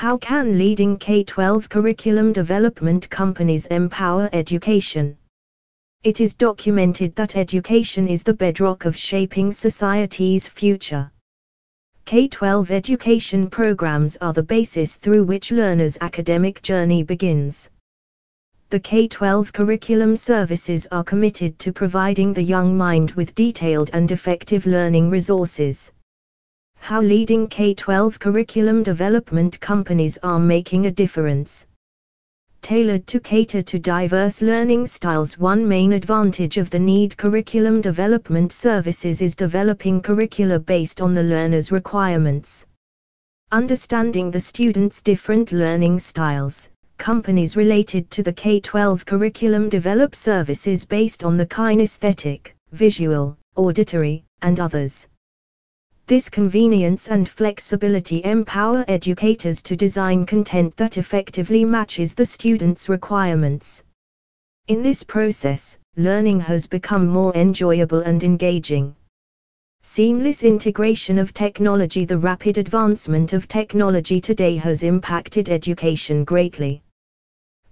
How can leading K-12 curriculum development companies empower education? It is documented that education is the bedrock of shaping society's future. K-12 education programs are the basis through which learners' academic journey begins. The K-12 curriculum services are committed to providing the young mind with detailed and effective learning resources. How leading K-12 curriculum development companies are making a difference. Tailored to cater to diverse learning styles, one main advantage of the NEED curriculum development services is developing curricula based on the learner's requirements. Understanding the students' different learning styles, companies related to the K-12 curriculum develop services based on the kinesthetic, visual, auditory, and others. This convenience and flexibility empower educators to design content that effectively matches the students' requirements. In this process, learning has become more enjoyable and engaging. Seamless integration of technology. The rapid advancement of technology today has impacted education greatly.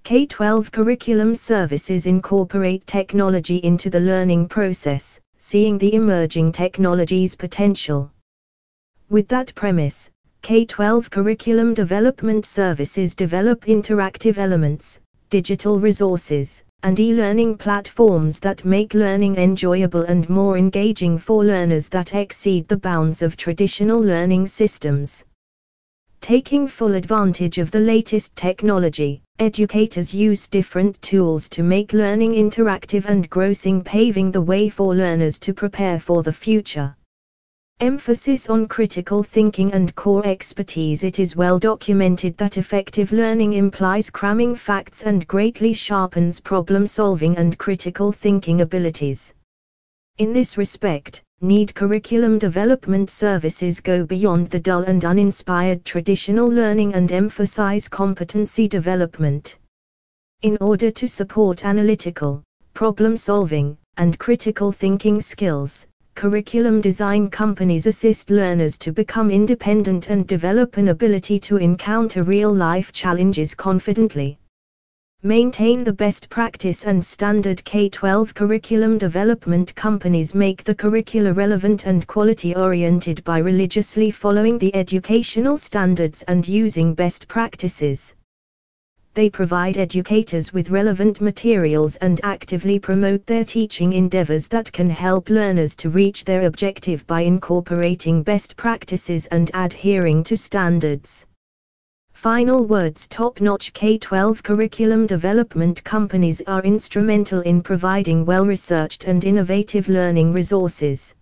K-12 curriculum services incorporate technology into the learning process, seeing the emerging technology's potential. With that premise, K-12 curriculum development services develop interactive elements, digital resources, and e-learning platforms that make learning enjoyable and more engaging for learners that exceed the bounds of traditional learning systems. Taking full advantage of the latest technology, educators use different tools to make learning interactive and grossing, paving the way for learners to prepare for the future. Emphasis on critical thinking and core expertise. It is well documented that effective learning implies cramming facts and greatly sharpens problem-solving and critical thinking abilities. In this respect, NEED curriculum development services go beyond the dull and uninspired traditional learning and emphasize competency development. In order to support analytical, problem-solving, and critical thinking skills, curriculum design companies assist learners to become independent and develop an ability to encounter real-life challenges confidently. Maintain the best practice and standard. K-12 curriculum development companies make the curricula relevant and quality-oriented by religiously following the educational standards and using best practices. They provide educators with relevant materials and actively promote their teaching endeavors that can help learners to reach their objective by incorporating best practices and adhering to standards. Final words. Top-notch K-12 curriculum development companies are instrumental in providing well-researched and innovative learning resources.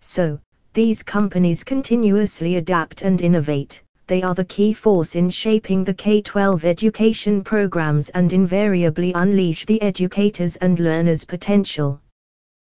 So, these companies continuously adapt and innovate. They are the key force in shaping the K-12 education programs and invariably unleash the educators' and learners' potential.